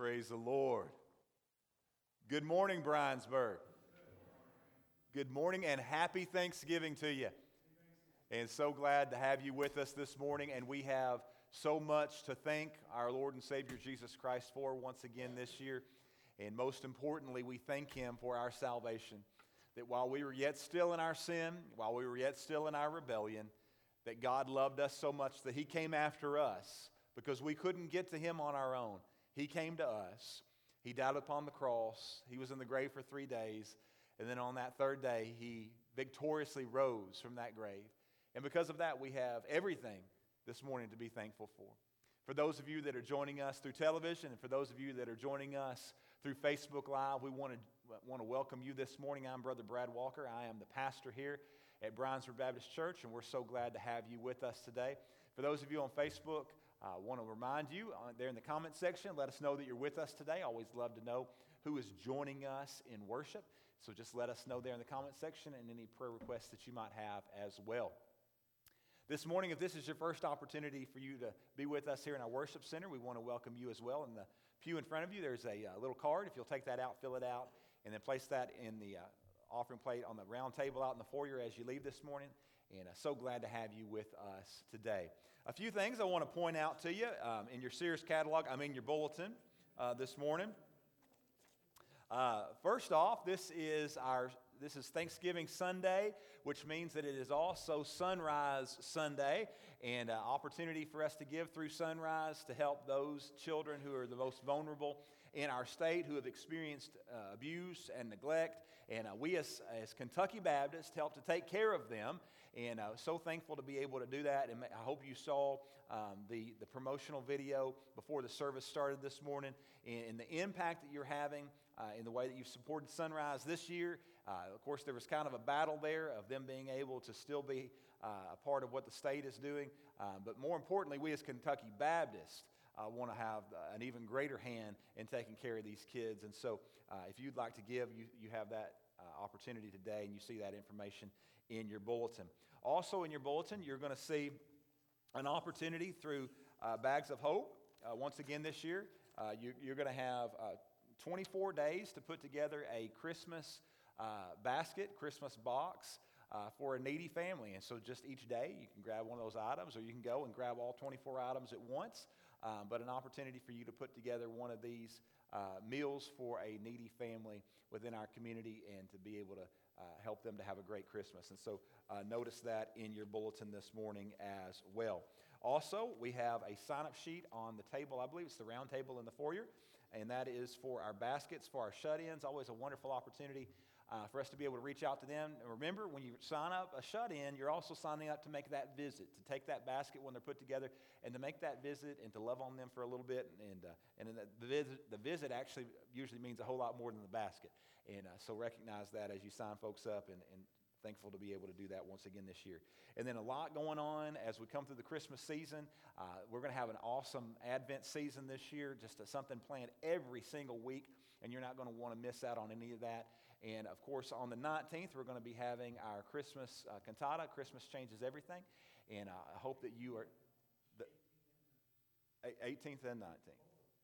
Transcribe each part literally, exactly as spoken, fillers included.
Praise the Lord. Good morning, Brownsburg. Good morning and happy Thanksgiving to you. And so glad to have you with us this morning. And we have so much to thank our Lord and Savior Jesus Christ for once again this year. And most importantly, we thank Him for our salvation. That while we were yet still in our sin, while we were yet still in our rebellion, that God loved us so much that He came after us because we couldn't get to Him on our own. He came to us. He died upon the cross. He was in the grave for three days. And then on that third day, He victoriously rose from that grave. And because of that, we have everything this morning to be thankful for. For those of you that are joining us through television, and for those of you that are joining us through Facebook Live, we want to want to welcome you this morning. I'm Brother Brad Walker. I am the pastor here at Brownsburg Baptist Church, and we're so glad to have you with us today. For those of you on Facebook, I want to remind you uh, there in the comment section, let us know that you're with us today. Always love to know who is joining us in worship. So just let us know there in the comment section and any prayer requests that you might have as well. This morning, if this is your first opportunity for you to be with us here in our worship center, we want to welcome you as well. In the pew in front of you, there's a uh, little card. If you'll take that out, fill it out, and then place that in the uh, offering plate on the round table out in the foyer as you leave this morning. And uh, so glad to have you with us today. A few things I want to point out to you um, in your Sears catalog, I mean your bulletin uh, this morning. Uh, first off, this is our This is Thanksgiving Sunday, which means that it is also Sunrise Sunday, and an opportunity for us to give through Sunrise to help those children who are the most vulnerable in our state, who have experienced uh, abuse and neglect, and uh, we as, as Kentucky Baptists help to take care of them, and uh, so thankful to be able to do that. And I hope you saw um, the, the promotional video before the service started this morning, and, and the impact that you're having uh, in the way that you've supported Sunrise this year. Uh, of course, there was kind of a battle there of them being able to still be uh, a part of what the state is doing. Uh, but more importantly, we as Kentucky Baptists uh, want to have an even greater hand in taking care of these kids. And so uh, if you'd like to give, you, you have that uh, opportunity today, and you see that information in your bulletin. Also in your bulletin, you're going to see an opportunity through uh, Bags of Hope. Uh, once again this year, uh, you, you're going to have uh, twenty-four days to put together a Christmas Uh, basket, Christmas box uh, for a needy family. And so just each day you can grab one of those items, or you can go and grab all twenty-four items at once, um, but an opportunity for you to put together one of these uh, meals for a needy family within our community, and to be able to uh, help them to have a great Christmas. And so uh, notice that in your bulletin this morning as well. Also, we have a sign-up sheet on the table. I believe it's the round table in the foyer, and that is for our baskets, for our shut-ins. Always a wonderful opportunity Uh, for us to be able to reach out to them. And remember, when you sign up a shut-in, you're also signing up to make that visit, to take that basket when they're put together, and to make that visit and to love on them for a little bit. And uh, and then the, the, visit, the visit actually usually means a whole lot more than the basket. And uh, so recognize that as you sign folks up, and, and thankful to be able to do that once again this year. And then a lot going on as we come through the Christmas season. Uh, we're going to have an awesome Advent season this year, just a, something planned every single week, and you're not going to want to miss out on any of that. And, of course, on the nineteenth, we're going to be having our Christmas uh, cantata, Christmas Changes Everything. And uh, I hope that you are the eighteenth and nineteenth.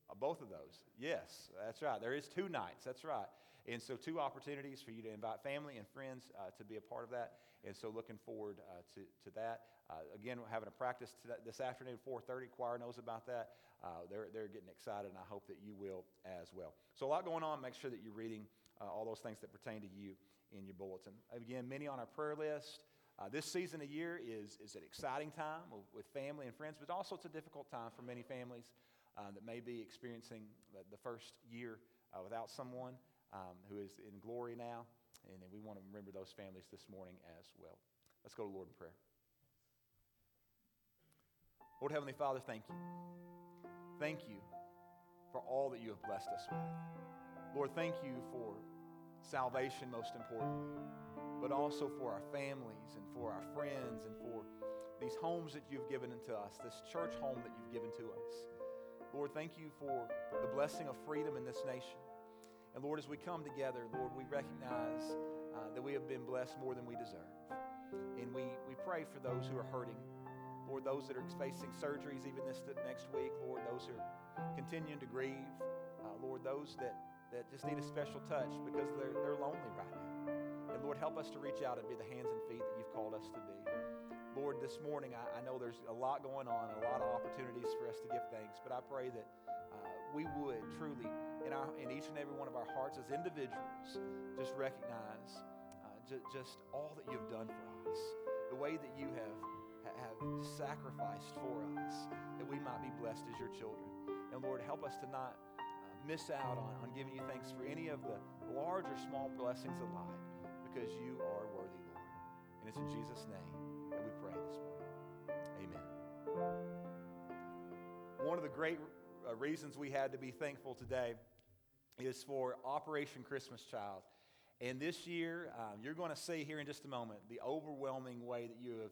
Uh, both of those. Yes, that's right. There is two nights. That's right. And so two opportunities for you to invite family and friends uh, to be a part of that. And so looking forward uh, to, to that. Uh, again, we're having a practice today, this afternoon, four thirty. Choir knows about that. Uh, they're, they're getting excited, and I hope that you will as well. So a lot going on. Make sure that you're reading Uh, all those things that pertain to you in your bulletin. Again, many on our prayer list. Uh, this season of year is, is an exciting time with, with family and friends, but also it's a difficult time for many families uh, that may be experiencing the, the first year uh, without someone um, who is in glory now, and we want to remember those families this morning as well. Let's go to the Lord in prayer. Lord Heavenly Father, thank you. Thank you for all that you have blessed us with. Lord, thank you for salvation, most importantly, but also for our families and for our friends and for these homes that you've given to us, this church home that you've given to us. Lord, thank you for the blessing of freedom in this nation. And Lord, as we come together, Lord, we recognize uh, that we have been blessed more than we deserve. And we, we pray for those who are hurting, Lord, those that are facing surgeries even this next week, Lord, those who are continuing to grieve, out, Lord, those that, that just need a special touch because they're, they're lonely right now. And Lord, help us to reach out and be the hands and feet that you've called us to be. Lord, this morning, I, I know there's a lot going on, a lot of opportunities for us to give thanks, but I pray that uh, we would truly, in, our, in each and every one of our hearts as individuals, just recognize uh, ju- just all that you've done for us, the way that you have have sacrificed for us that we might be blessed as your children. And Lord, help us to not uh, miss out on, on giving you thanks for any of the large or small blessings of life, because you are worthy, Lord. And it's in Jesus' name that we pray this morning. Amen. One of the great uh, reasons we had to be thankful today is for Operation Christmas Child. And this year, um, you're going to see here in just a moment the overwhelming way that you have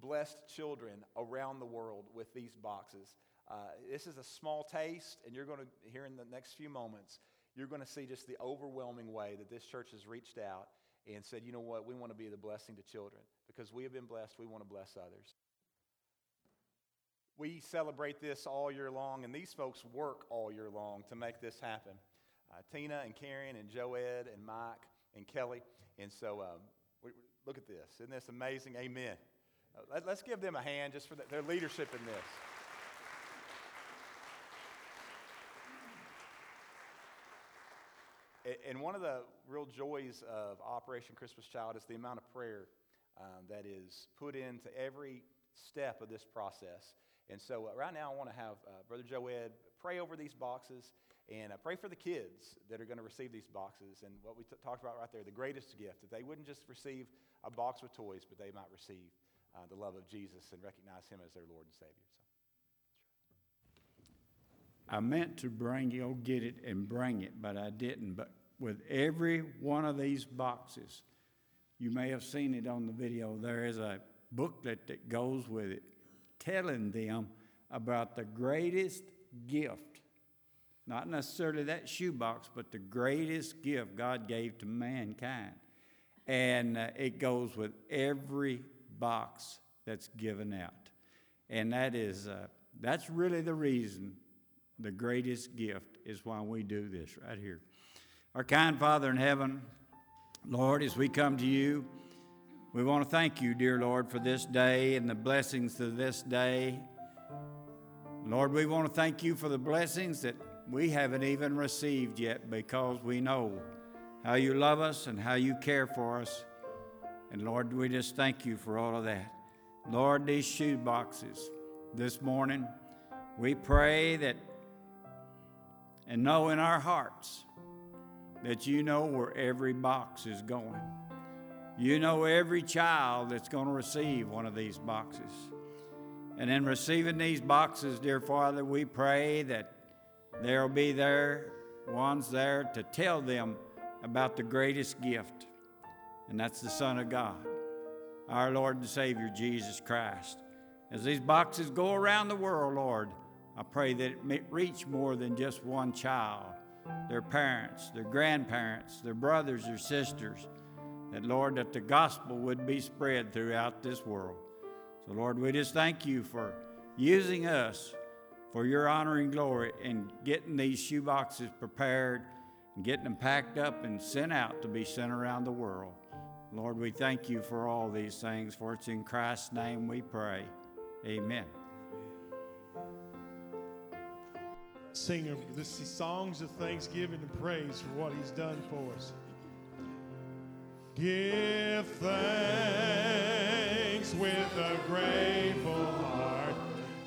blessed children around the world with these boxes. Uh, this is a small taste, and you're going to, here in the next few moments, you're going to see just the overwhelming way that this church has reached out and said, you know what, we want to be the blessing to children. Because we have been blessed, we want to bless others. We celebrate this all year long, and these folks work all year long to make this happen. Uh, Tina and Karen and Joe Ed and Mike and Kelly. And so, um, we, look at this. Isn't this amazing? Amen. Let's give them a hand just for their leadership in this. And one of the real joys of Operation Christmas Child is the amount of prayer um, that is put into every step of this process. And so uh, right now I want to have uh, Brother Joe Ed pray over these boxes and uh, pray for the kids that are going to receive these boxes. And what we t- talked about right there, the greatest gift, that they wouldn't just receive a box with toys, but they might receive Uh, the love of Jesus and recognize him as their Lord and Savior. So. I meant to bring you, get it and bring it, but I didn't. But with every one of these boxes, you may have seen it on the video, there is a booklet that goes with it telling them about the greatest gift, not necessarily that shoebox, but the greatest gift God gave to mankind. And uh, it goes with every box that's given out, and that is uh, that's really the reason, the greatest gift is why we do this right here. Our kind Father in heaven, Lord, as we come to you, we want to thank you, dear Lord, for this day and the blessings of this day. Lord, we want to thank you for the blessings that we haven't even received yet, because we know how you love us and how you care for us. And Lord, we just thank you for all of that. Lord, these shoe boxes this morning, we pray that and know in our hearts that you know where every box is going. You know every child that's going to receive one of these boxes. And in receiving these boxes, dear Father, we pray that there will be there ones there to tell them about the greatest gift. And that's the Son of God, our Lord and Savior, Jesus Christ. As these boxes go around the world, Lord, I pray that it may reach more than just one child, their parents, their grandparents, their brothers, their sisters, that, Lord, that the gospel would be spread throughout this world. So, Lord, we just thank you for using us for your honor and glory in getting these shoe boxes prepared and getting them packed up and sent out to be sent around the world. Lord, we thank you for all these things, for it's in Christ's name we pray. Amen. Sing the songs of thanksgiving and praise for what he's done for us. Give thanks with a grateful heart.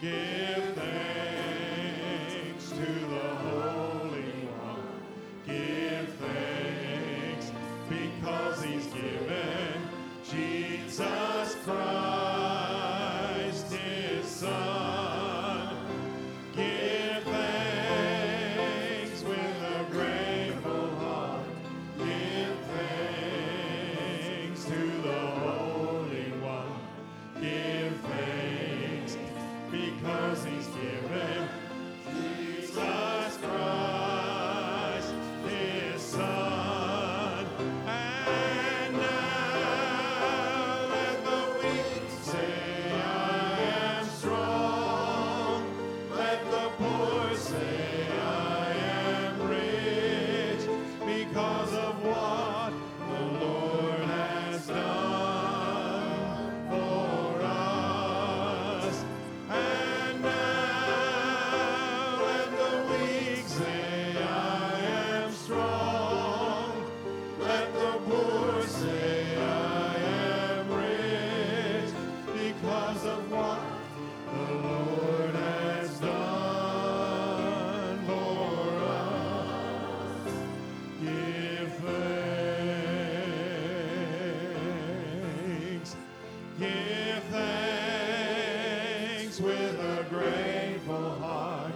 Give thanks to the Holy One. Give thanks because he's given Jesus Christ, his Son. Give thanks with a grateful heart. Give thanks to the Holy One. Give thanks because he's given thanks. Give thanks with a grateful heart.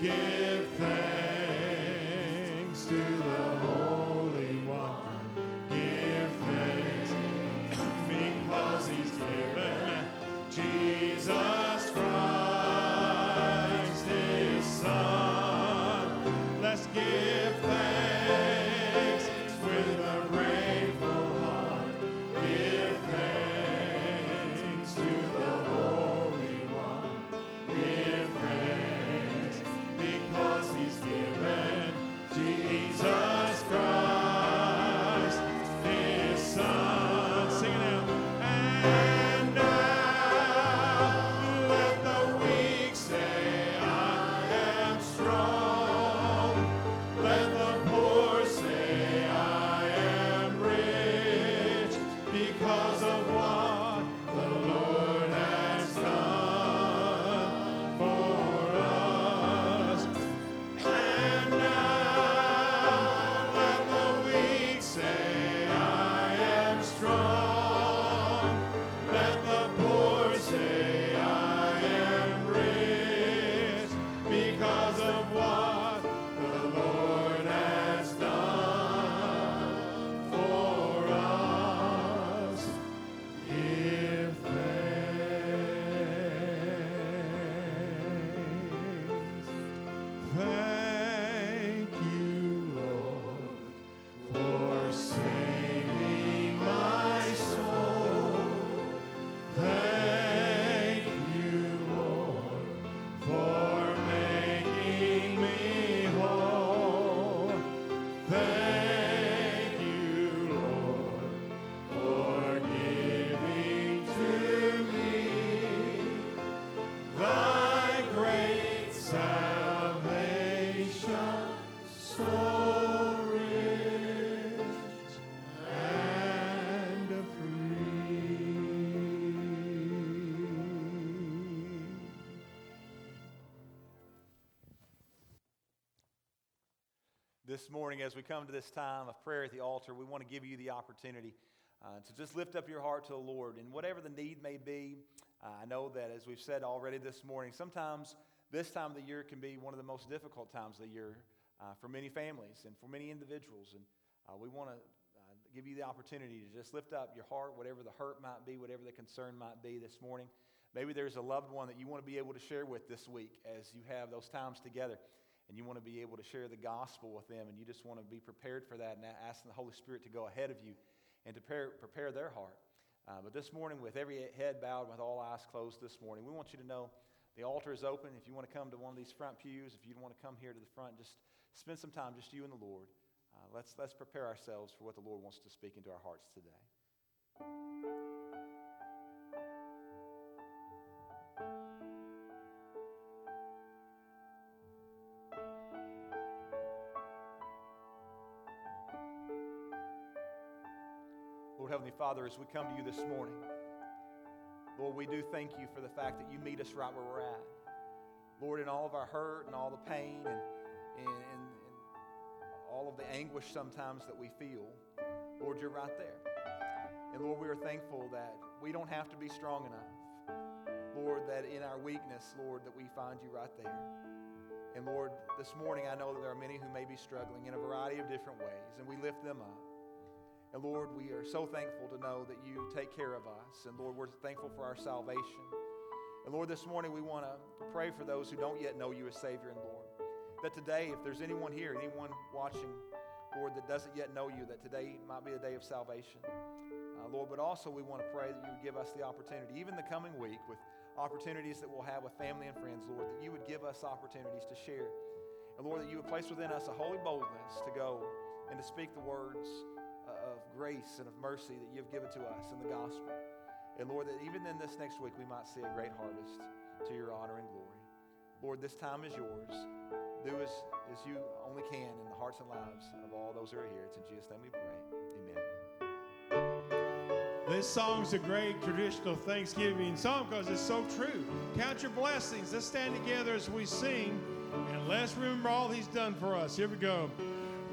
Give thanks to the Holy One. Give thanks because He's given Jesus. This morning, as we come to this time of prayer at the altar, we want to give you the opportunity uh, to just lift up your heart to the Lord. And whatever the need may be, uh, I know that as we've said already this morning, sometimes this time of the year can be one of the most difficult times of the year uh, for many families and for many individuals. And uh, we want to uh, give you the opportunity to just lift up your heart, whatever the hurt might be, whatever the concern might be this morning. Maybe there's a loved one that you want to be able to share with this week as you have those times together. And you want to be able to share the gospel with them, and you just want to be prepared for that and ask the Holy Spirit to go ahead of you and to prepare, prepare their heart. Uh, but this morning, with every head bowed, with all eyes closed this morning, we want you to know the altar is open. If you want to come to one of these front pews, if you want to come here to the front, just spend some time, just you and the Lord. Uh, let's, let's prepare ourselves for what the Lord wants to speak into our hearts today. Heavenly Father, as we come to you this morning, Lord, we do thank you for the fact that you meet us right where we're at. Lord, in all of our hurt and all the pain and, and, and, and all of the anguish sometimes that we feel, Lord, you're right there. And Lord, we are thankful that we don't have to be strong enough. Lord, that in our weakness, Lord, that we find you right there. And Lord, this morning I know that there are many who may be struggling in a variety of different ways, and we lift them up. And Lord, we are so thankful to know that you take care of us. And Lord, we're thankful for our salvation. And Lord, this morning we want to pray for those who don't yet know you as Savior and Lord. That today, if there's anyone here, anyone watching, Lord, that doesn't yet know you, that today might be a day of salvation. Uh, Lord, but also we want to pray that you would give us the opportunity, even the coming week, with opportunities that we'll have with family and friends, Lord, that you would give us opportunities to share. And Lord, that you would place within us a holy boldness to go and to speak the words of grace and of mercy that you've given to us in the gospel. And Lord, that even in this next week we might see a great harvest to your honor and glory. Lord, this time is yours. Do as, as you only can in the hearts and lives of all those who are here. It's in Jesus' name we pray. Amen. This song's a great traditional Thanksgiving song because it's so true. Count your blessings. Let's stand together as we sing, and let's remember all he's done for us. Here we go.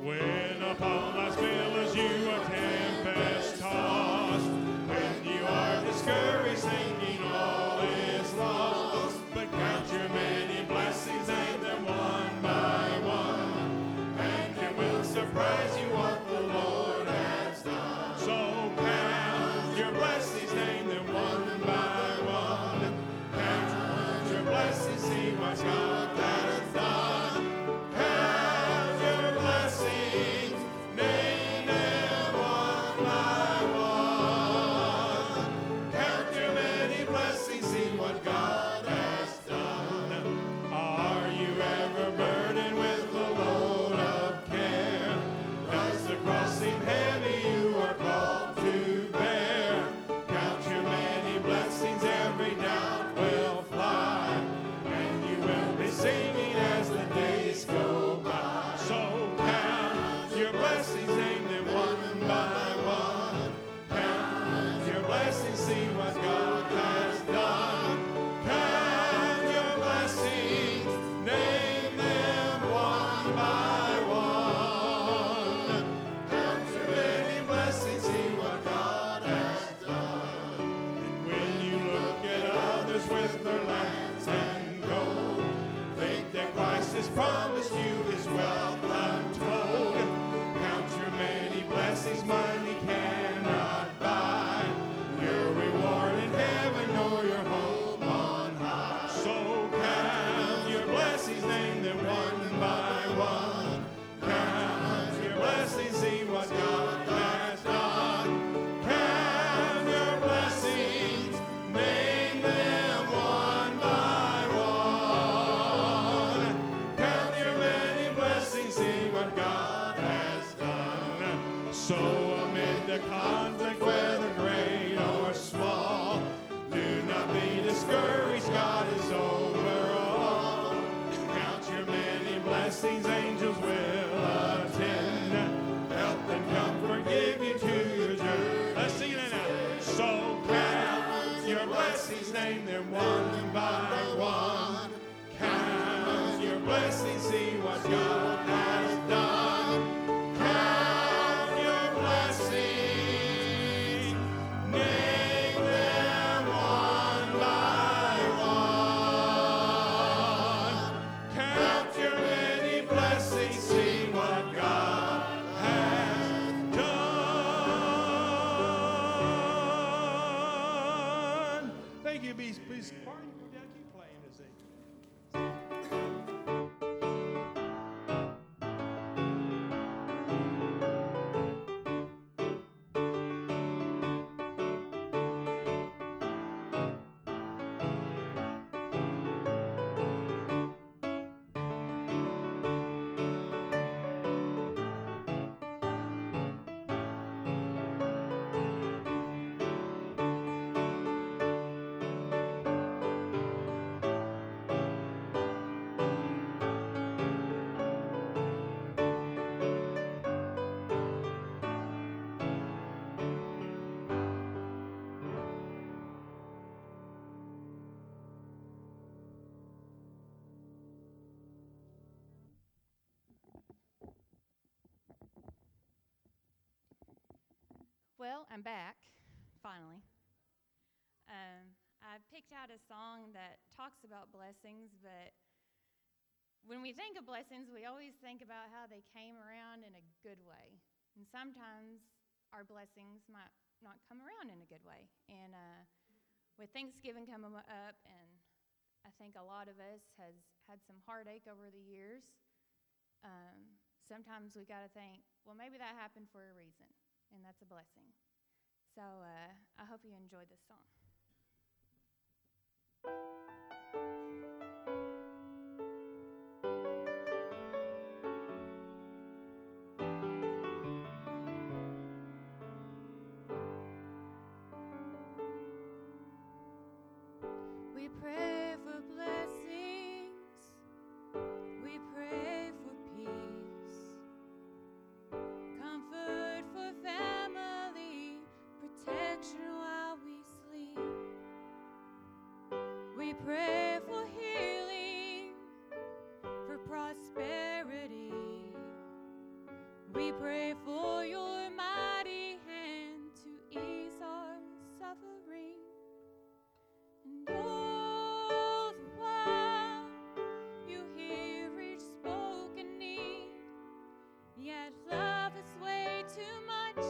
When upon life's billows you are tempest tossed, when you are discouraged, thinking all is lost, but count your many blessings and them one by one, and it will surprise you what the Lord has done. So count your blessings, name them one by one, count your blessings, see what God that has done. Well, I'm back, finally. Um, I picked out a song that talks about blessings, but when we think of blessings, we always think about how they came around in a good way. And sometimes our blessings might not come around in a good way. And uh, with Thanksgiving coming up, and I think a lot of us has had some heartache over the years, um, sometimes we got to think, well, maybe that happened for a reason. And that's a blessing. So uh, I hope you enjoy this song. We pray for blessings. We pray for peace. Comfort. Protection while we sleep. We pray for healing, for prosperity. pray for your mighty hand to ease our suffering. And all the while you hear each spoken need, yet love is way too much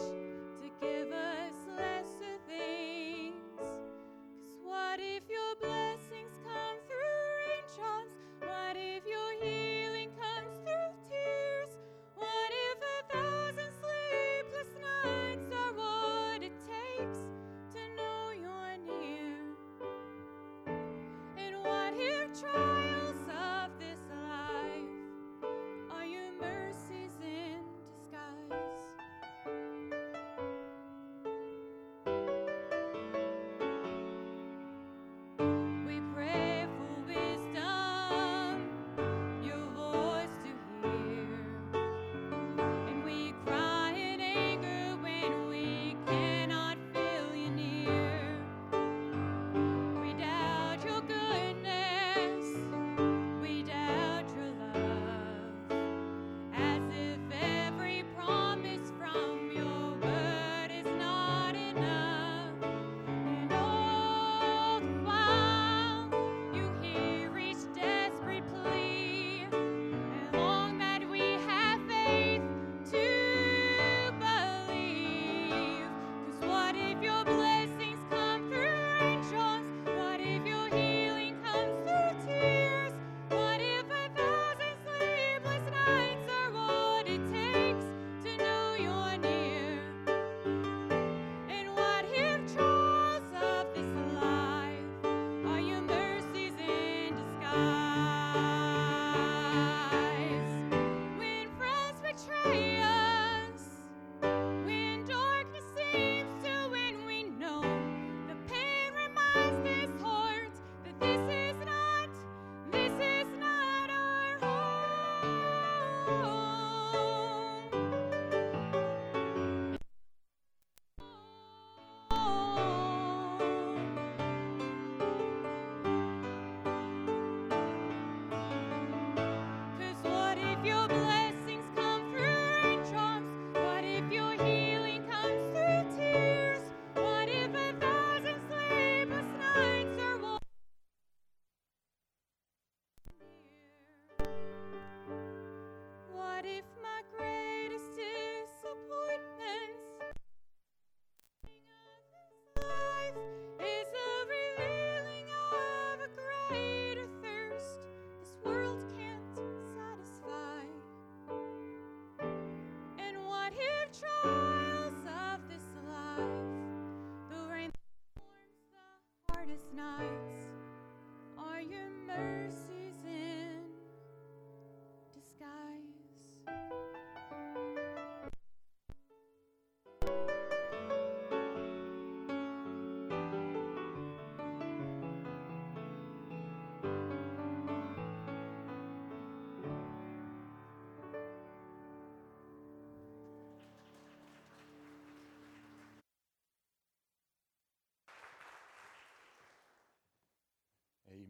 to give us lesser things. 'Cause what if your blessings come through raindrops? What if your healing comes through tears? What if a thousand sleepless nights are what it takes to know you're near? And what if trials of this life are your mercies in disguise?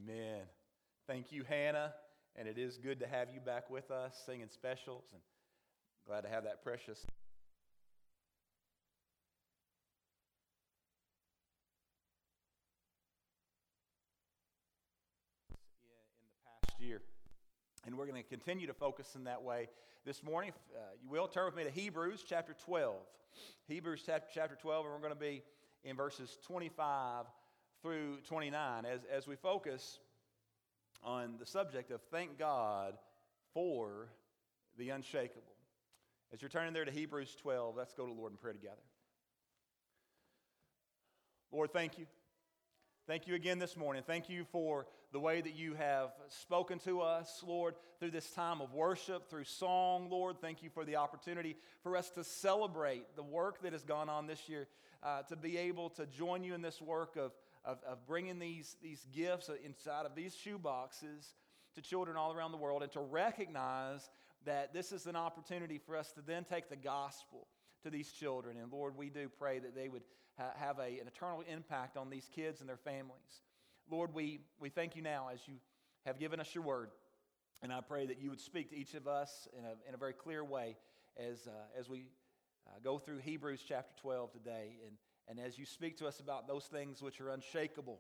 Amen. Thank you, Hannah, and it is good to have you back with us singing specials, and glad to have that precious. In the past year, and we're going to continue to focus in that way this morning. If, uh, you will turn with me to Hebrews chapter twelve. Hebrews chapter twelve, and we're going to be in verses twenty-five through twenty-nine, as, as we focus on the subject of thank God for the unshakable. As you're turning there to Hebrews twelve, let's go to the Lord in prayer together. Lord, thank you. Thank you again this morning. Thank you for the way that you have spoken to us, Lord, through this time of worship, through song, Lord. Thank you for the opportunity for us to celebrate the work that has gone on this year, uh, to be able to join you in this work of Of, of bringing these, these gifts inside of these shoe boxes to children all around the world, and to recognize that this is an opportunity for us to then take the gospel to these children. And Lord, we do pray that they would ha- have a, an eternal impact on these kids and their families. Lord, we, we thank you now as you have given us your word, and I pray that you would speak to each of us in a, in a very clear way as uh, as we uh, go through Hebrews chapter twelve today, and, and as you speak to us about those things which are unshakable,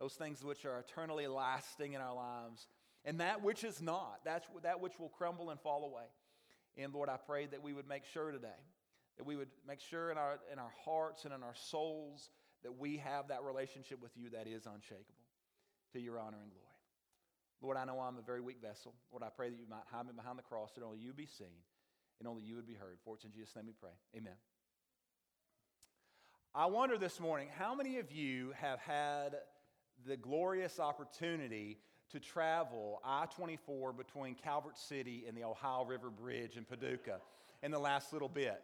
those things which are eternally lasting in our lives, and that which is not, that's that which will crumble and fall away. And Lord, I pray that we would make sure today, that we would make sure in our in our hearts and in our souls that we have that relationship with you that is unshakable, to your honor and glory. Lord, I know I'm a very weak vessel. Lord, I pray that you might hide me behind the cross, that only you be seen and only you would be heard. For it's in Jesus' name we pray. Amen. I wonder this morning, how many of you have had the glorious opportunity to travel I twenty-four between Calvert City and the Ohio River Bridge in Paducah in the last little bit?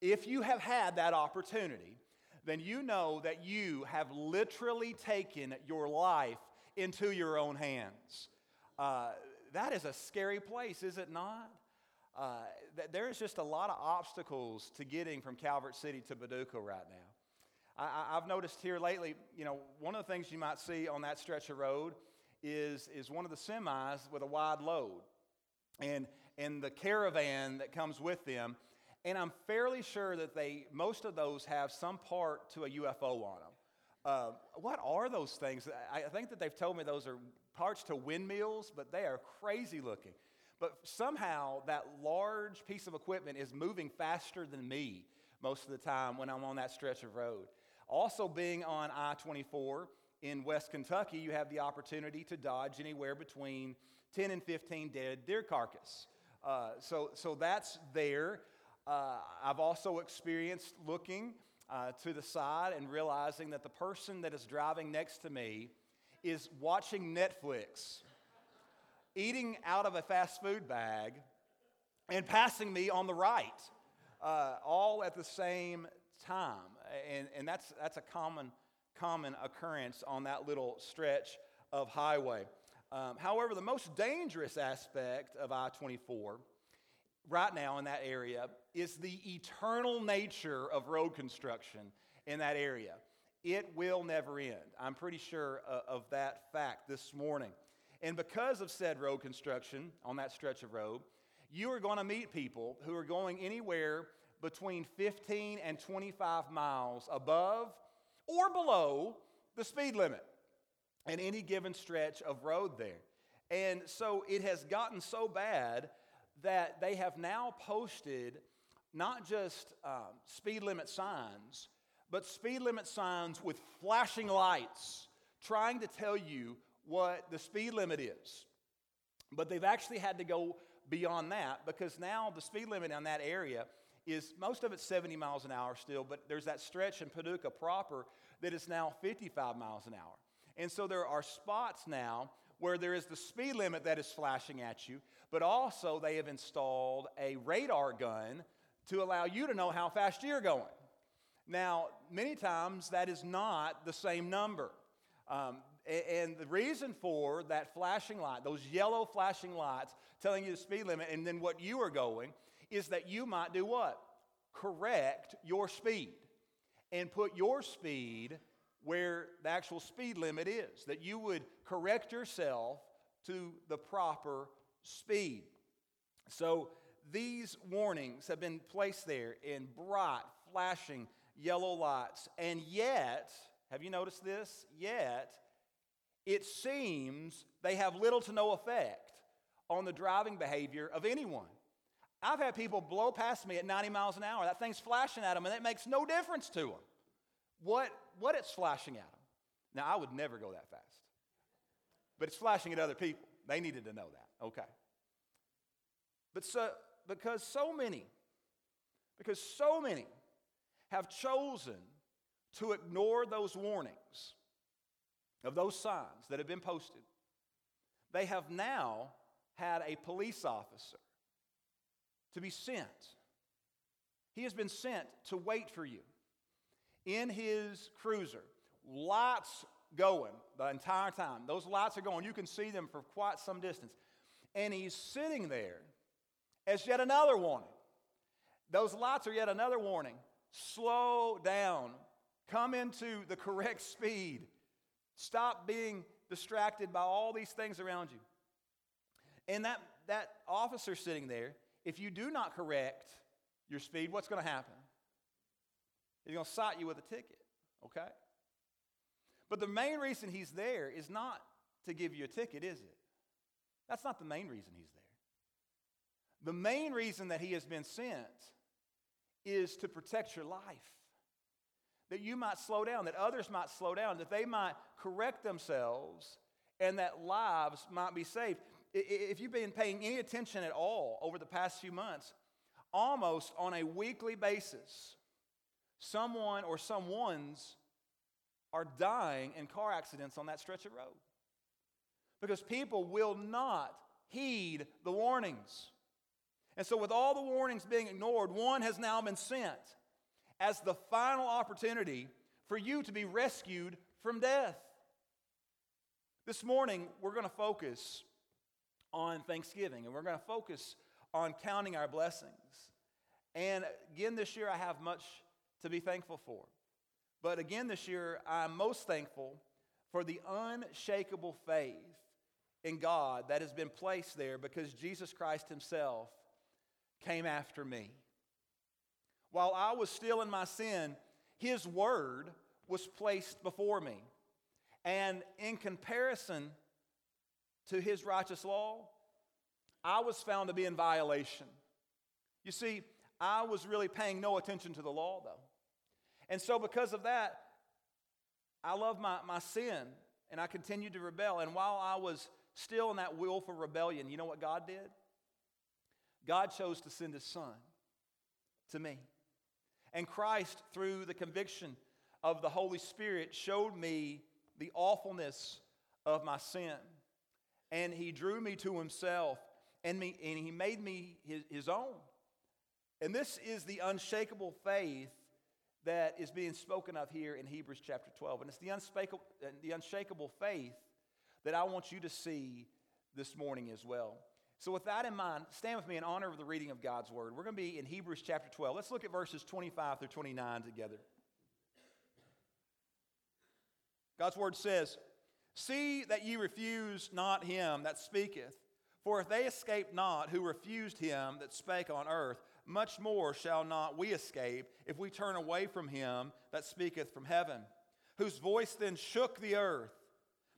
If you have had that opportunity, then you know that you have literally taken your life into your own hands. Uh, that is a scary place, is it not? Uh, th- there is just a lot of obstacles to getting from Calvert City to Baduca right now. I- I've noticed here lately, you know, one of the things you might see on that stretch of road is is one of the semis with a wide load, and and the caravan that comes with them. And I'm fairly sure that they, most of those have some part to a U F O on them. Uh, what are those things? I think that they've told me those are parts to windmills, but they are crazy looking. But somehow that large piece of equipment is moving faster than me most of the time when I'm on that stretch of road. Also being on I twenty-four in West Kentucky, you have the opportunity to dodge anywhere between ten and fifteen dead deer carcass. Uh, so, so that's there. Uh, I've also experienced looking uh, to the side and realizing that the person that is driving next to me is watching Netflix, eating out of a fast food bag, and passing me on the right, uh, all at the same time. And, and that's that's a common, common occurrence on that little stretch of highway. Um, however, the most dangerous aspect of I twenty-four right now in that area is the eternal nature of road construction in that area. It will never end. I'm pretty sure of that fact this morning. And because of said road construction on that stretch of road, you are going to meet people who are going anywhere between fifteen and twenty-five miles above or below the speed limit in any given stretch of road there. And so it has gotten so bad that they have now posted not just um, speed limit signs, but speed limit signs with flashing lights trying to tell you what the speed limit is. But they've actually had to go beyond that, because now the speed limit on that area is, most of it's seventy miles an hour still, but there's that stretch in Paducah proper that is now fifty-five miles an hour. And so there are spots now where there is the speed limit that is flashing at you, but also they have installed a radar gun to allow you to know how fast you're going. Now, many times that is not the same number. Um, and the reason for that flashing light, those yellow flashing lights telling you the speed limit and then what you are going, is that you might do what? Correct your speed and put your speed where the actual speed limit is, that you would correct yourself to the proper speed. So these warnings have been placed there in bright, flashing yellow lights, and yet, have you noticed this? Yet, it seems they have little to no effect on the driving behavior of anyone. I've had people blow past me at ninety miles an hour. That thing's flashing at them, and it makes no difference to them What what it's flashing at them. Now, I would never go that fast, but it's flashing at other people. They needed to know that, okay? But so because so many, because so many have chosen to ignore those warnings of those signs that have been posted, they have now had a police officer to be sent. He has been sent to wait for you in his cruiser, lights going the entire time. Those lights are going. You can see them for quite some distance. And he's sitting there as yet another warning. Those lights are yet another warning. Slow down. Come into the correct speed. Stop being distracted by all these things around you. And that, that officer sitting there if you do not correct your speed, what's going to happen? He's going to cite you with a ticket, okay? But the main reason he's there is not to give you a ticket, is it? That's not the main reason he's there. The main reason that he has been sent is to protect your life, that you might slow down, that others might slow down, that they might correct themselves, and that lives might be saved. If you've been paying any attention at all over the past few months, almost on a weekly basis, someone or someone's are dying in car accidents on that stretch of road because people will not heed the warnings. And so with all the warnings being ignored, one has now been sent as the final opportunity for you to be rescued from death. This morning, we're going to focus on Thanksgiving, and we're going to focus on counting our blessings. And again, this year, I have much to be thankful for. But again this year, I'm most thankful for the unshakable faith in God that has been placed there because Jesus Christ himself came after me. While I was still in my sin, his word was placed before me. And in comparison to his righteous law, I was found to be in violation. You see, I was really paying no attention to the law, though. And so because of that, I loved my, my sin, and I continued to rebel. And while I was still in that willful rebellion, you know what God did? God chose to send his son to me. And Christ, through the conviction of the Holy Spirit, showed me the awfulness of my sin. And he drew me to himself, and, me, and he made me his, his own. And this is the unshakable faith that is being spoken of here in Hebrews chapter twelve. And it's the unshakable, the unshakable faith that I want you to see this morning as well. So with that in mind, stand with me in honor of the reading of God's word. We're going to be in Hebrews chapter twelve. Let's look at verses twenty-five through twenty-nine together. God's word says, "See that ye refuse not him that speaketh, for if they escape not who refused him that spake on earth, much more shall not we escape if we turn away from him that speaketh from heaven, whose voice then shook the earth.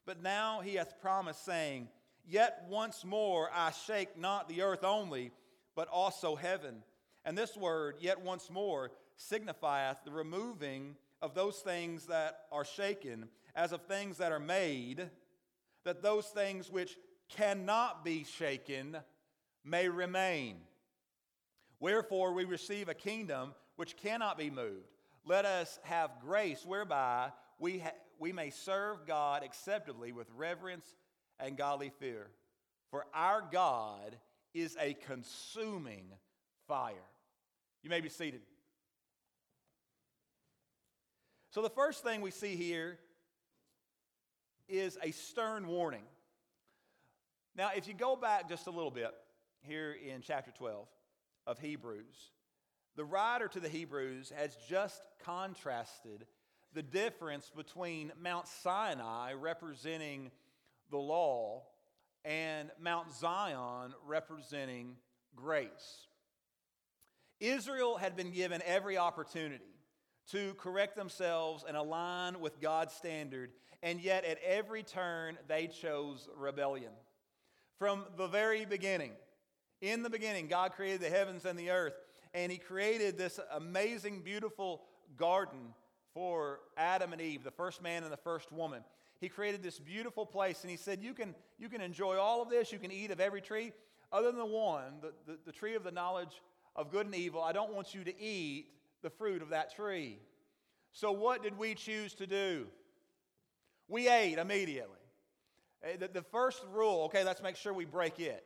But now he hath promised, saying, Yet once more I shake not the earth only, but also heaven. And this word, yet once more, signifieth the removing of those things that are shaken, as of things that are made, that those things which cannot be shaken may remain. Wherefore we receive a kingdom which cannot be moved. Let us have grace whereby we ha- we may serve God acceptably with reverence and godly fear. For our God is a consuming fire." You may be seated. So the first thing we see here is a stern warning. Now, if you go back just a little bit here in chapter twelve, of Hebrews, the writer to the Hebrews has just contrasted the difference between Mount Sinai representing the law and Mount Zion representing grace. Israel had been given every opportunity to correct themselves and align with God's standard, and yet at every turn they chose rebellion. From the very beginning, In the beginning, God created the heavens and the earth, and he created this amazing, beautiful garden for Adam and Eve, the first man and the first woman. He created this beautiful place, and he said, you can, you can enjoy all of this. You can eat of every tree other than the one, the, the, the tree of the knowledge of good and evil. I don't want you to eat the fruit of that tree. So what did we choose to do? We ate immediately. The, the first rule, okay, let's make sure we break it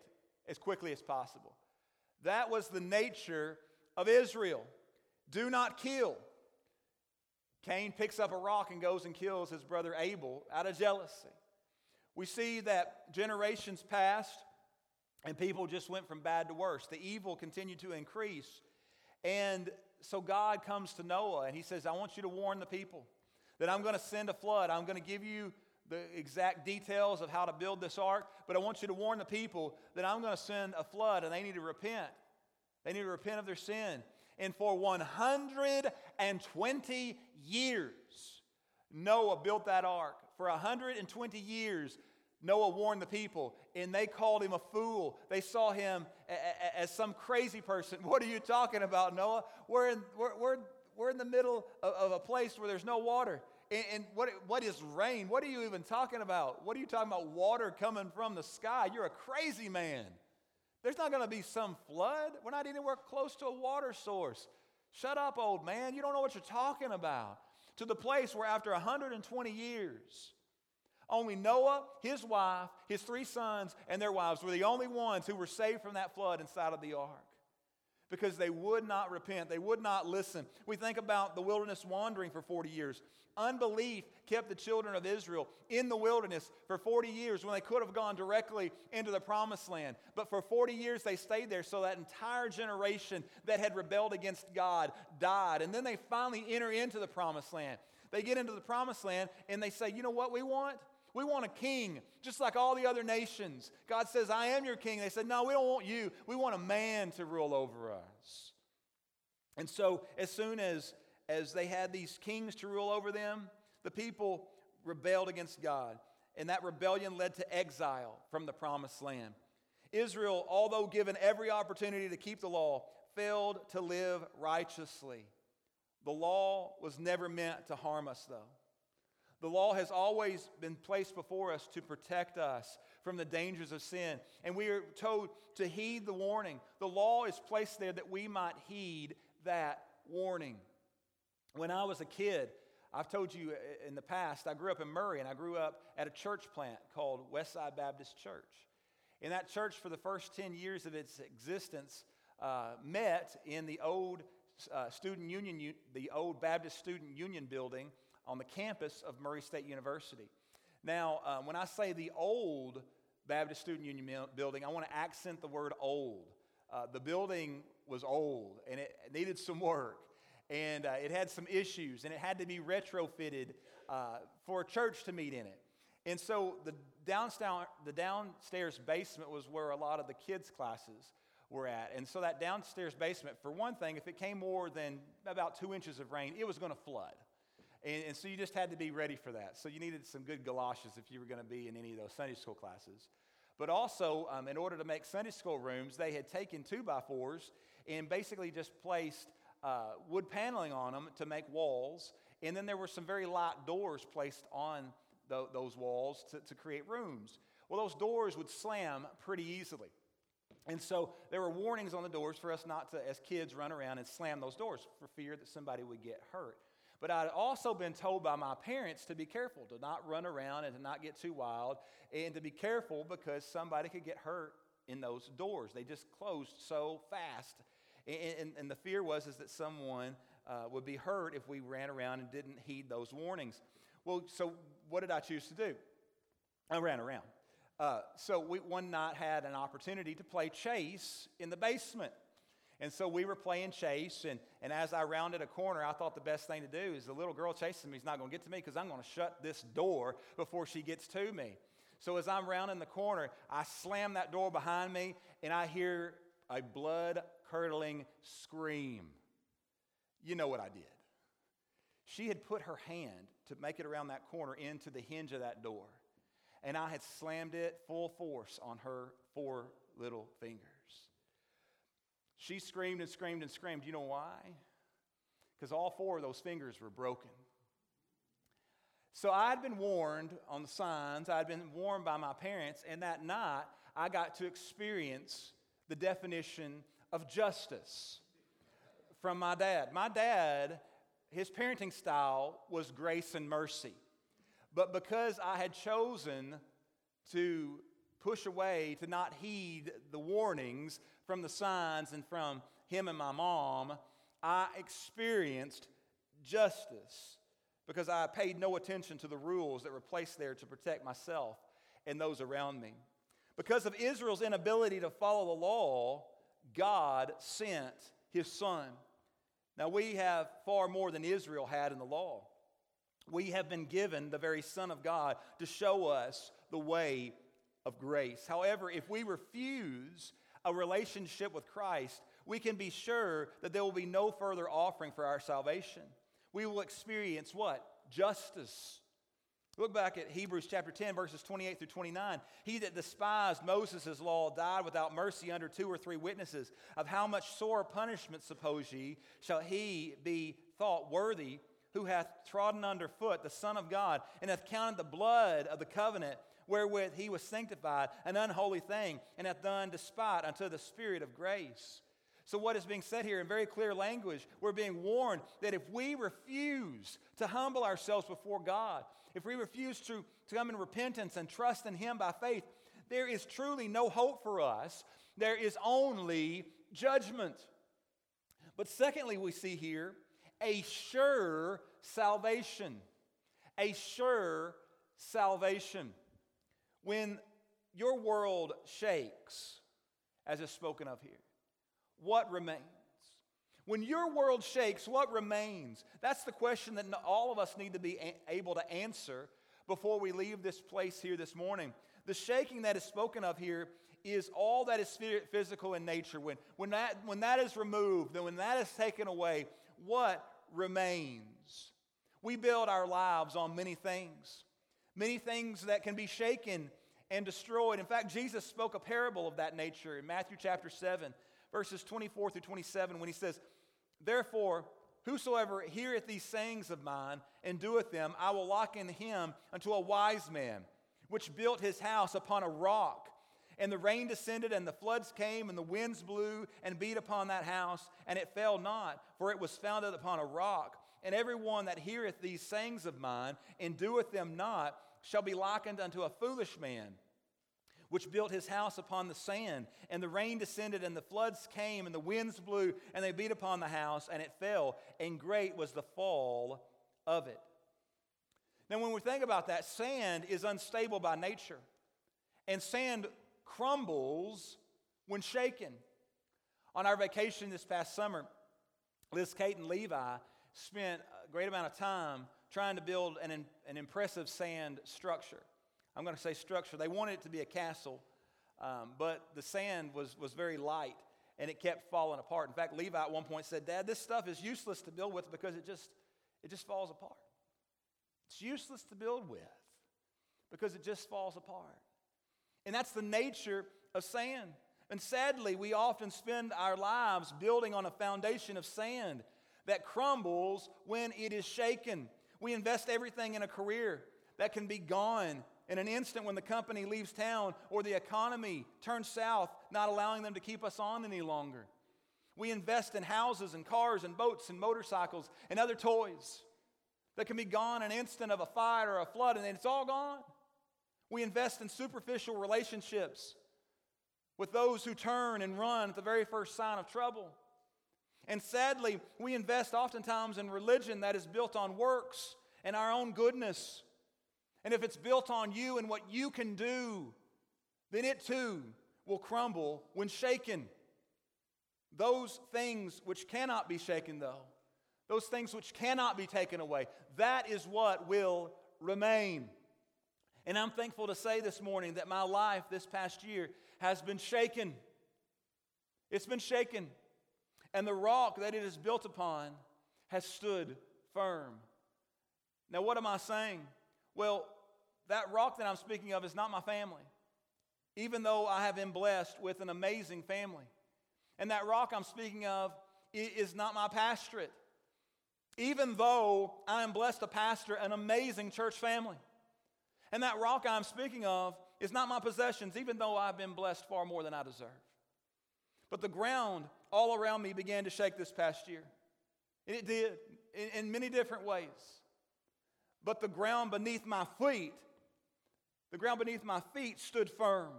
as quickly as possible. That was the nature of Israel. Do not kill. Cain picks up a rock and goes and kills his brother Abel out of jealousy. We see that generations passed and people just went from bad to worse. The evil continued to increase. And so God comes to Noah and he says, I want you to warn the people that I'm going to send a flood. I'm going to give you the exact details of how to build this ark, but I want you to warn the people that I'm going to send a flood and they need to repent. They need to repent of their sin. And for one hundred twenty years, Noah built that ark. For one hundred twenty years, Noah warned the people, and they called him a fool. They saw him a- a- as some crazy person. What are you talking about, Noah? We're in, we're, we're, we're in the middle of, of a place where there's no water. And, and what what is rain? What are you even talking about? What are you talking about, water coming from the sky? You're a crazy man. There's not going to be some flood. We're not anywhere close to a water source. Shut up, old man. You don't know what you're talking about. To the place where after one hundred twenty years, only Noah, his wife, his three sons, and their wives were the only ones who were saved from that flood inside of the ark, because they would not repent. They would not listen. We think about the wilderness wandering for forty years. Unbelief kept the children of Israel in the wilderness for forty years when they could have gone directly into the promised land. But for forty years they stayed there, so that entire generation that had rebelled against God died. And then they finally enter into the promised land. They get into the promised land and they say, you know what we want? We want a king, just like all the other nations. God says, I am your king. They said, no, we don't want you. We want a man to rule over us. And so as soon as, as they had these kings to rule over them, the people rebelled against God. And that rebellion led to exile from the promised land. Israel, although given every opportunity to keep the law, failed to live righteously. The law was never meant to harm us, though. The law has always been placed before us to protect us from the dangers of sin. And we are told to heed the warning. The law is placed there that we might heed that warning. When I was a kid, I've told you in the past, I grew up in Murray, and I grew up at a church plant called Westside Baptist Church. And that church, for the first ten years of its existence, uh, met in the old uh, student union, the old Baptist Student Union building on the campus of Murray State University. Now, uh, when I say the old Baptist Student Union building, I want to accent the word old. Uh, the building was old, and it needed some work, and uh, it had some issues, and it had to be retrofitted uh, for a church to meet in it. And so the downstairs, the downstairs basement was where a lot of the kids' classes were at. And so that downstairs basement, for one thing, if it came more than about two inches of rain, it was going to flood. And, and so you just had to be ready for that. So you needed some good galoshes if you were going to be in any of those Sunday school classes. But also, um, in order to make Sunday school rooms, they had taken two by fours and basically just placed uh, wood paneling on them to make walls. And then there were some very light doors placed on the, those walls to, to create rooms. Well, those doors would slam pretty easily. And so there were warnings on the doors for us not to, as kids, run around and slam those doors for fear that somebody would get hurt. But I'd also been told by my parents to be careful, to not run around and to not get too wild, and to be careful because somebody could get hurt in those doors. They just closed so fast. And, and, and the fear was is that someone uh, would be hurt if we ran around and didn't heed those warnings. Well, so what did I choose to do? I ran around. Uh, so we one night had an opportunity to play chase in the basement. And so we were playing chase, and, and as I rounded a corner, I thought the best thing to do is the little girl chasing me is not going to get to me because I'm going to shut this door before she gets to me. So as I'm rounding the corner, I slam that door behind me, and I hear a blood-curdling scream. You know what I did. She had put her hand to make it around that corner into the hinge of that door, and I had slammed it full force on her four little fingers. She screamed and screamed and screamed. You know why? Because all four of those fingers were broken. So I'd been warned on the signs. I'd been warned by my parents. And that night, I got to experience the definition of justice from my dad. My dad, his parenting style was grace and mercy. But because I had chosen to push away, to not heed the warnings from the signs and from him and my mom, I experienced justice because I paid no attention to the rules that were placed there to protect myself and those around me. Because of Israel's inability to follow the law, God sent his son. Now we have far more than Israel had in the law. We have been given the very Son of God to show us the way of grace. However, if we refuse a relationship with Christ, we can be sure that there will be no further offering for our salvation. We will experience what? Justice. Look back at Hebrews chapter ten, verses twenty-eight through twenty-nine. He that despised Moses' law died without mercy under two or three witnesses. Of how much sore punishment, suppose ye, shall he be thought worthy who hath trodden under foot the Son of God, and hath counted the blood of the covenant wherewith he was sanctified an unholy thing, and hath done despite unto the Spirit of grace. So what is being said here in very clear language, we're being warned that if we refuse to humble ourselves before God, if we refuse to, to come in repentance and trust in Him by faith, there is truly no hope for us. There is only judgment. But secondly, we see here a sure salvation. A sure salvation. When your world shakes, as is spoken of here, what remains? When your world shakes, what remains? That's the question that all of us need to be able to answer before we leave this place here this morning. The shaking that is spoken of here is all that is physical in nature. When, when, that, when that is removed, then when that is taken away, what remains? We build our lives on many things, many things that can be shaken and destroyed. In fact, Jesus spoke a parable of that nature in Matthew chapter seven. Verses twenty-four through twenty-seven, when he says, "Therefore, whosoever heareth these sayings of mine and doeth them, I will liken him unto a wise man, which built his house upon a rock. And the rain descended, and the floods came, and the winds blew, and beat upon that house, and it fell not, for it was founded upon a rock. And every one that heareth these sayings of mine and doeth them not shall be likened unto a foolish man, which built his house upon the sand. And the rain descended, and the floods came, and the winds blew, and they beat upon the house, and it fell, and great was the fall of it." Now, when we think about that, sand is unstable by nature, and sand crumbles when shaken. On our vacation this past summer, Liz, Kate, and Levi spent a great amount of time trying to build an, an impressive sand structure. I'm going to say structure. They wanted it to be a castle, um, but the sand was, was very light, and it kept falling apart. In fact, Levi at one point said, "Dad, this stuff is useless to build with because it just it just falls apart. It's useless to build with because it just falls apart." And that's the nature of sand. And sadly, we often spend our lives building on a foundation of sand that crumbles when it is shaken. We invest everything in a career that can be gone in an instant when the company leaves town or the economy turns south, not allowing them to keep us on any longer. We invest in houses and cars and boats and motorcycles and other toys that can be gone in an instant of a fire or a flood, and then it's all gone. We invest in superficial relationships with those who turn and run at the very first sign of trouble. And sadly, we invest oftentimes in religion that is built on works and our own goodness. And if it's built on you and what you can do, then it too will crumble when shaken. Those things which cannot be shaken, though, those things which cannot be taken away, that is what will remain. And I'm thankful to say this morning that my life this past year has been shaken. It's been shaken. And the rock that it is built upon has stood firm. Now, what am I saying? Well, that rock that I'm speaking of is not my family, even though I have been blessed with an amazing family. And that rock I'm speaking of is not my pastorate, even though I am blessed to pastor an amazing church family. And that rock I'm speaking of is not my possessions, even though I've been blessed far more than I deserve. But the ground all around me began to shake this past year. And it did, in many different ways. But the ground beneath my feet, the ground beneath my feet stood firm,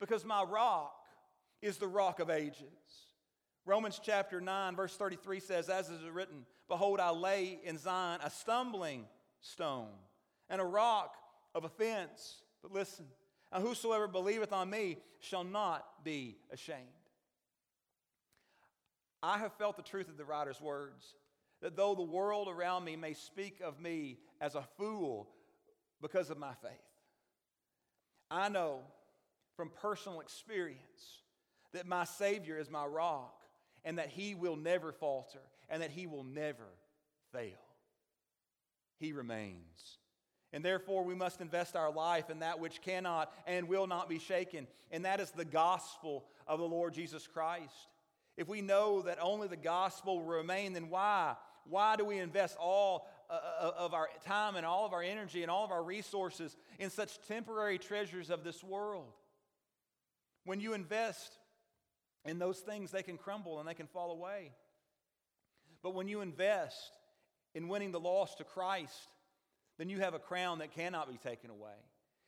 because my rock is the rock of ages. Romans chapter nine, verse thirty-three says, "As is written, behold, I lay in Zion a stumbling stone and a rock of offense. But listen, and whosoever believeth on me shall not be ashamed." I have felt the truth of the writer's words, that though the world around me may speak of me as a fool because of my faith, I know from personal experience that my Savior is my rock and that he will never falter, and that he will never fail. He remains. And therefore, we must invest our life in that which cannot and will not be shaken, and that is the gospel of the Lord Jesus Christ. If we know that only the gospel will remain, then why? Why do we invest all of our time and all of our energy and all of our resources in such temporary treasures of this world? When you invest in those things, they can crumble and they can fall away. But when you invest in winning the lost to Christ, then you have a crown that cannot be taken away.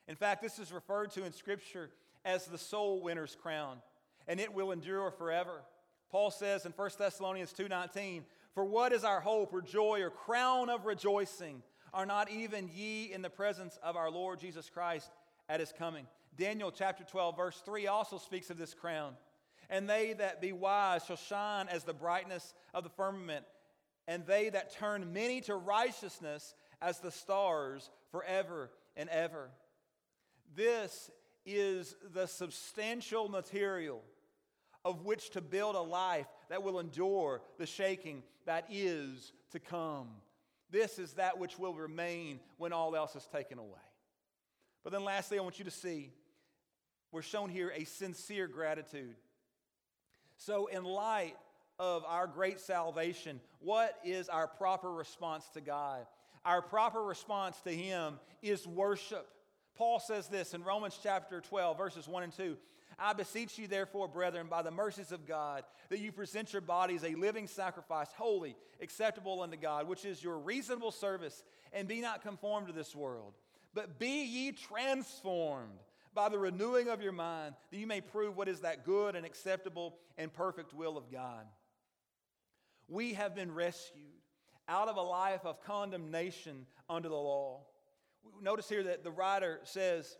In fact, this is referred to in Scripture as the soul winner's crown, and it will endure forever. Paul says in First Thessalonians two nineteen, "For what is our hope or joy or crown of rejoicing? Are not even ye in the presence of our Lord Jesus Christ at his coming?" Daniel chapter twelve verse three also speaks of this crown. "And they that be wise shall shine as the brightness of the firmament, and they that turn many to righteousness as the stars forever and ever." This is the substantial material of which to build a life that will endure the shaking that is to come. This is that which will remain when all else is taken away. But then lastly, I want you to see, we're shown here a sincere gratitude. So in light of our great salvation, what is our proper response to God? Our proper response to Him is worship. Paul says this in Romans chapter twelve, verses one and two. "I beseech you therefore, brethren, by the mercies of God, that you present your bodies a living sacrifice, holy, acceptable unto God, which is your reasonable service, and be not conformed to this world. But be ye transformed by the renewing of your mind, that you may prove what is that good and acceptable and perfect will of God." We have been rescued out of a life of condemnation under the law. Notice here that the writer says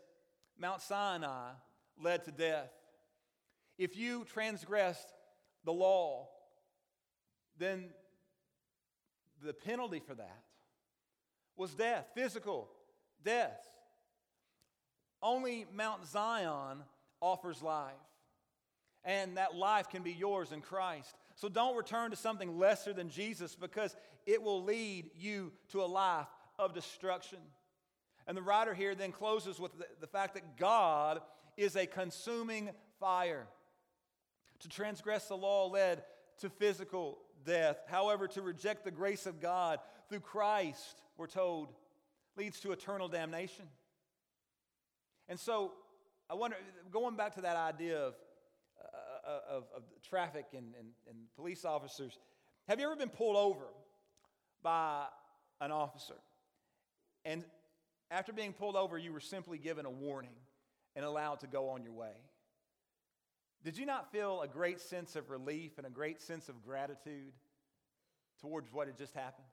Mount Sinai led to death. If you transgressed the law, then the penalty for that was death, physical death. Only Mount Zion offers life, and that life can be yours in Christ. So don't return to something lesser than Jesus, because it will lead you to a life of destruction. And the writer here then closes with the, the fact that God is a consuming fire. To transgress the law led to physical death. However, to reject the grace of God through Christ, we're told, leads to eternal damnation. And so, I wonder, going back to that idea of, uh, of, of traffic and, and, and police officers, have you ever been pulled over by an officer? And after being pulled over, you were simply given a warning and allowed to go on your way. Did you not feel a great sense of relief and a great sense of gratitude towards what had just happened?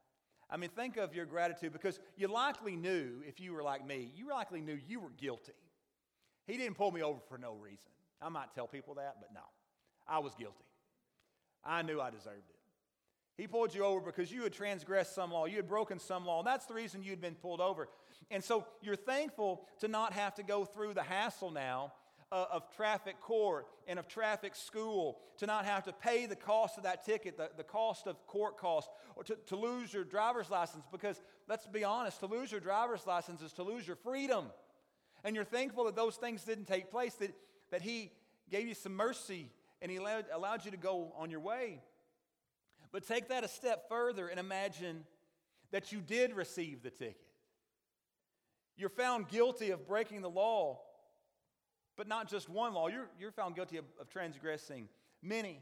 I mean, think of your gratitude, because you likely knew, if you were like me, you likely knew you were guilty. He didn't pull me over for no reason. I might tell people that, but no. I was guilty. I knew I deserved it. He pulled you over because you had transgressed some law. You had broken some law. And that's the reason you'd been pulled over. And so you're thankful to not have to go through the hassle now uh, of traffic court and of traffic school, to not have to pay the cost of that ticket, the, the cost of court cost, or to, to lose your driver's license. Because let's be honest, to lose your driver's license is to lose your freedom. And you're thankful that those things didn't take place, that, that He gave you some mercy and He allowed, allowed you to go on your way. But take that a step further and imagine that you did receive the ticket. You're found guilty of breaking the law, but not just one law. You're, you're found guilty of, of transgressing many.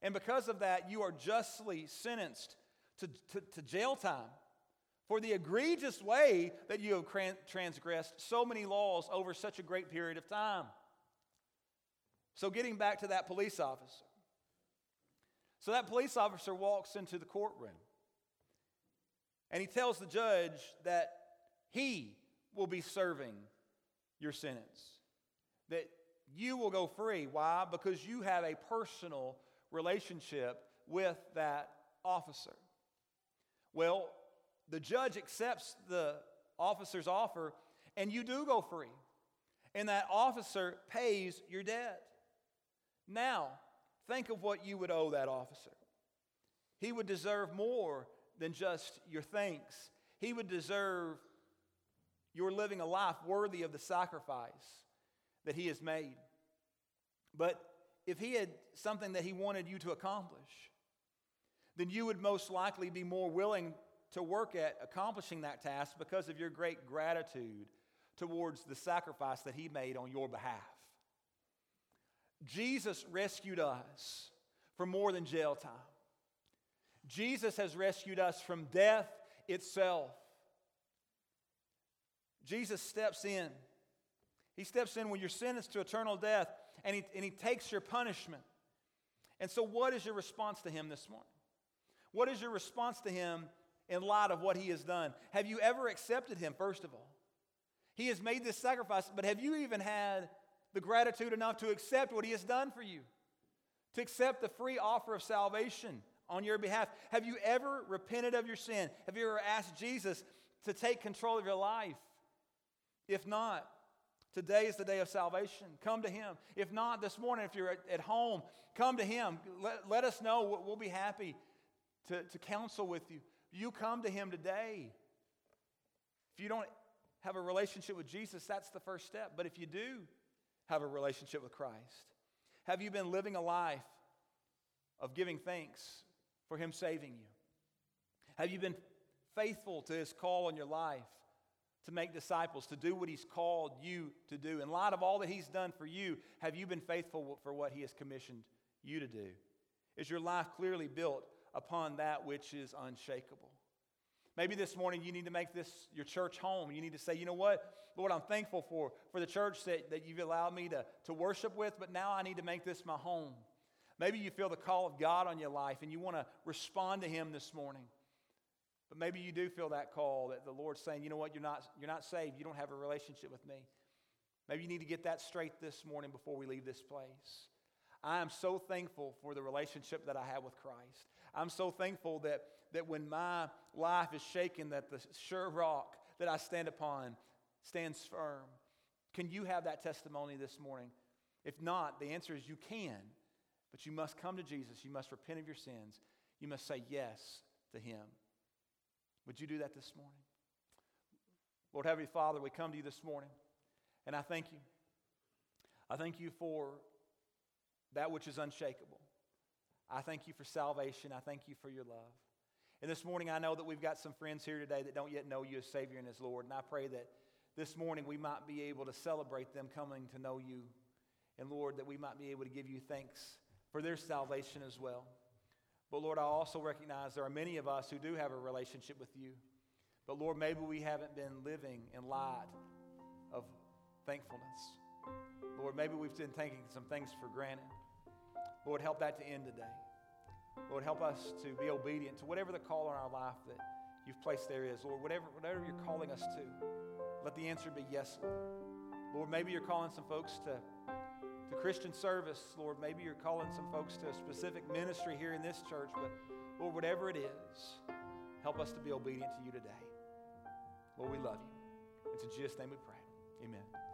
And because of that, you are justly sentenced to, to, to jail time for the egregious way that you have transgressed so many laws over such a great period of time. So getting back to that police officer. So that police officer walks into the courtroom, and he tells the judge that he will be serving your sentence, that you will go free. Why? Because you have a personal relationship with that officer. Well, the judge accepts the officer's offer, and you do go free. And that officer pays your debt. Now, Think of what you would owe that officer. He would deserve more than just your thanks. He would deserve your living a life worthy of the sacrifice that he has made. But if he had something that he wanted you to accomplish, then you would most likely be more willing to work at accomplishing that task because of your great gratitude towards the sacrifice that he made on your behalf. Jesus rescued us from more than jail time. Jesus has rescued us from death itself. Jesus steps in. He steps in when you're sentenced to eternal death, and he, and he takes your punishment. And so what is your response to him this morning? What is your response to him in light of what he has done? Have you ever accepted him, first of all? He has made this sacrifice, but have you even had the gratitude enough to accept what he has done for you? To accept the free offer of salvation on your behalf? Have you ever repented of your sin? Have you ever asked Jesus to take control of your life? If not, today is the day of salvation. Come to him. If not, this morning, if you're at home, come to him. Let, let us know. We'll be happy to, to counsel with you. You come to him today. If you don't have a relationship with Jesus, that's the first step. But if you do have a relationship with Christ, have you been living a life of giving thanks for him saving you? Have you been faithful to his call on your life to make disciples, to do what he's called you to do? In light of all that he's done for you, have you been faithful for what he has commissioned you to do? Is your life clearly built upon that which is unshakable? Maybe this morning you need to make this your church home. You need to say, you know what, Lord, I'm thankful for, for the church that, that you've allowed me to, to worship with, but now I need to make this my home. Maybe you feel the call of God on your life and you want to respond to him this morning. But maybe you do feel that call that the Lord's saying, you know what, you're not, you're not saved. You don't have a relationship with me. Maybe you need to get that straight this morning before we leave this place. I am so thankful for the relationship that I have with Christ. I'm so thankful that, that when my life is shaken, that the sure rock that I stand upon stands firm. Can you have that testimony this morning? If not, the answer is you can, but you must come to Jesus. You must repent of your sins. You must say yes to him. Would you do that this morning? Lord, Heavenly Father, we come to you this morning, and I thank you. I thank you for that which is unshakable. I thank you for salvation. I thank you for your love. And this morning, I know that we've got some friends here today that don't yet know you as Savior and as Lord. And I pray that this morning we might be able to celebrate them coming to know you. And Lord, that we might be able to give you thanks for their salvation as well. But Lord, I also recognize there are many of us who do have a relationship with you. But Lord, maybe we haven't been living in light of thankfulness. Lord, maybe we've been taking some things for granted. Lord, help that to end today. Lord, help us to be obedient to whatever the call on our life that you've placed there is. Lord, whatever, whatever you're calling us to, let the answer be yes, Lord. Lord, maybe you're calling some folks to, to Christian service. Lord, maybe you're calling some folks to a specific ministry here in this church. But Lord, whatever it is, help us to be obedient to you today. Lord, we love you. It's in Jesus' name we pray. Amen.